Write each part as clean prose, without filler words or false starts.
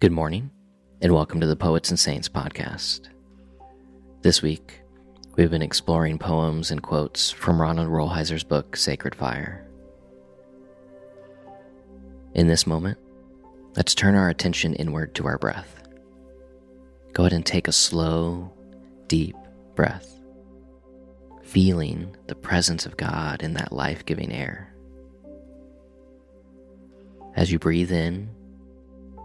Good morning, and welcome to the Poets and Saints podcast. This week, we've been exploring poems and quotes from Ronald Rolheiser's book, Sacred Fire. In this moment, let's turn our attention inward to our breath. Go ahead and take a slow, deep breath, feeling the presence of God in that life-giving air. As you breathe in,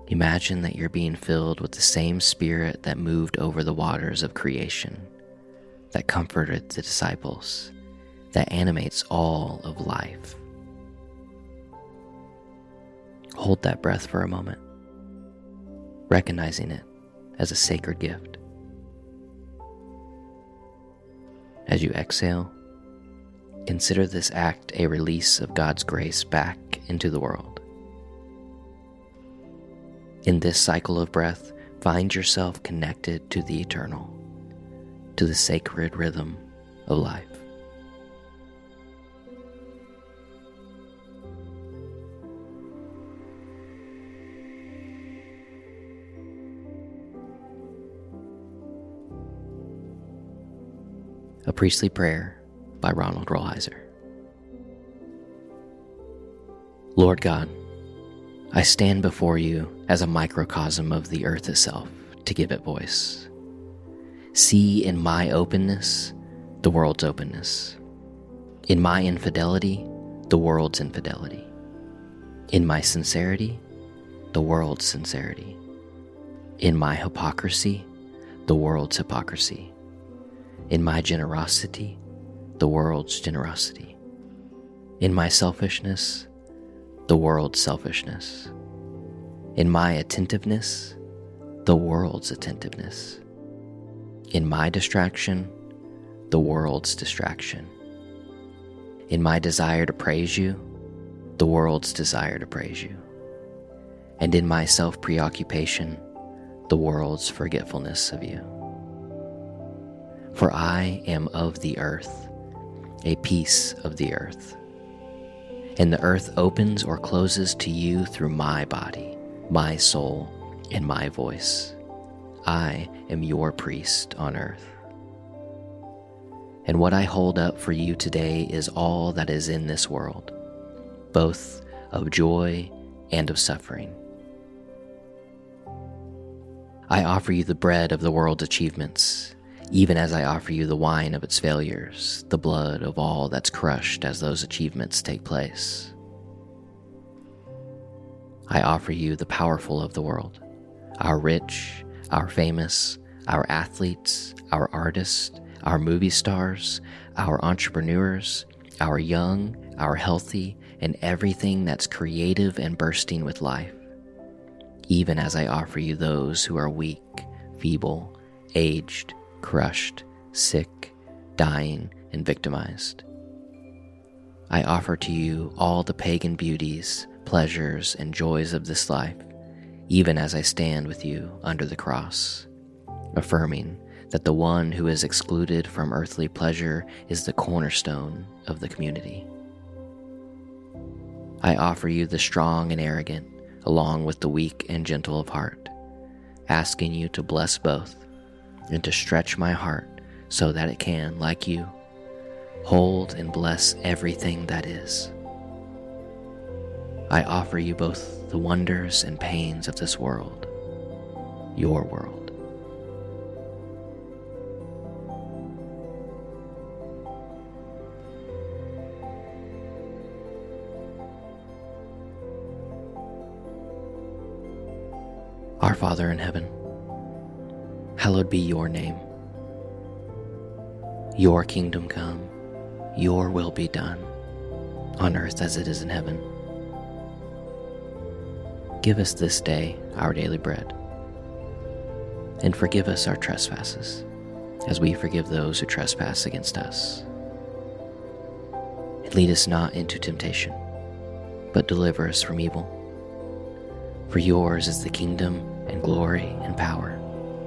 imagine that you're being filled with the same spirit that moved over the waters of creation, that comforted the disciples, that animates all of life. Hold that breath for a moment, recognizing it as a sacred gift. As you exhale, consider this act a release of God's grace back into the world. In this cycle of breath, find yourself connected to the eternal, to the sacred rhythm of life. A Priestly Prayer by Ronald Rolheiser. Lord God, I stand before you as a microcosm of the earth itself to give it voice. See in my openness, the world's openness. In my infidelity, the world's infidelity. In my sincerity, the world's sincerity. In my hypocrisy, the world's hypocrisy. In my generosity, the world's generosity. In my selfishness, the world's selfishness. In my attentiveness, the world's attentiveness. In my distraction, the world's distraction. In my desire to praise you, the world's desire to praise you. And in my self-preoccupation, the world's forgetfulness of you. For I am of the earth, a piece of the earth. And the earth opens or closes to you through my body, my soul, and my voice. I am your priest on earth. And what I hold up for you today is all that is in this world, both of joy and of suffering. I offer you the bread of the world's achievements, even as I offer you the wine of its failures, the blood of all that's crushed as those achievements take place. I offer you the powerful of the world, our rich, our famous, our athletes, our artists, our movie stars, our entrepreneurs, our young, our healthy, and everything that's creative and bursting with life, even as I offer you those who are weak, feeble, aged, crushed, sick, dying, and victimized. I offer to you all the pagan beauties, pleasures, and joys of this life, even as I stand with you under the cross, affirming that the one who is excluded from earthly pleasure is the cornerstone of the community. I offer you the strong and arrogant, along with the weak and gentle of heart, asking you to bless both, and to stretch my heart so that it can, like you, hold and bless everything that is. I offer you both the wonders and pains of this world, your world. Our Father in heaven, hallowed be your name. Your kingdom come, your will be done, on earth as it is in heaven. Give us this day our daily bread, and forgive us our trespasses, as we forgive those who trespass against us. And lead us not into temptation, but deliver us from evil. For yours is the kingdom and glory and power,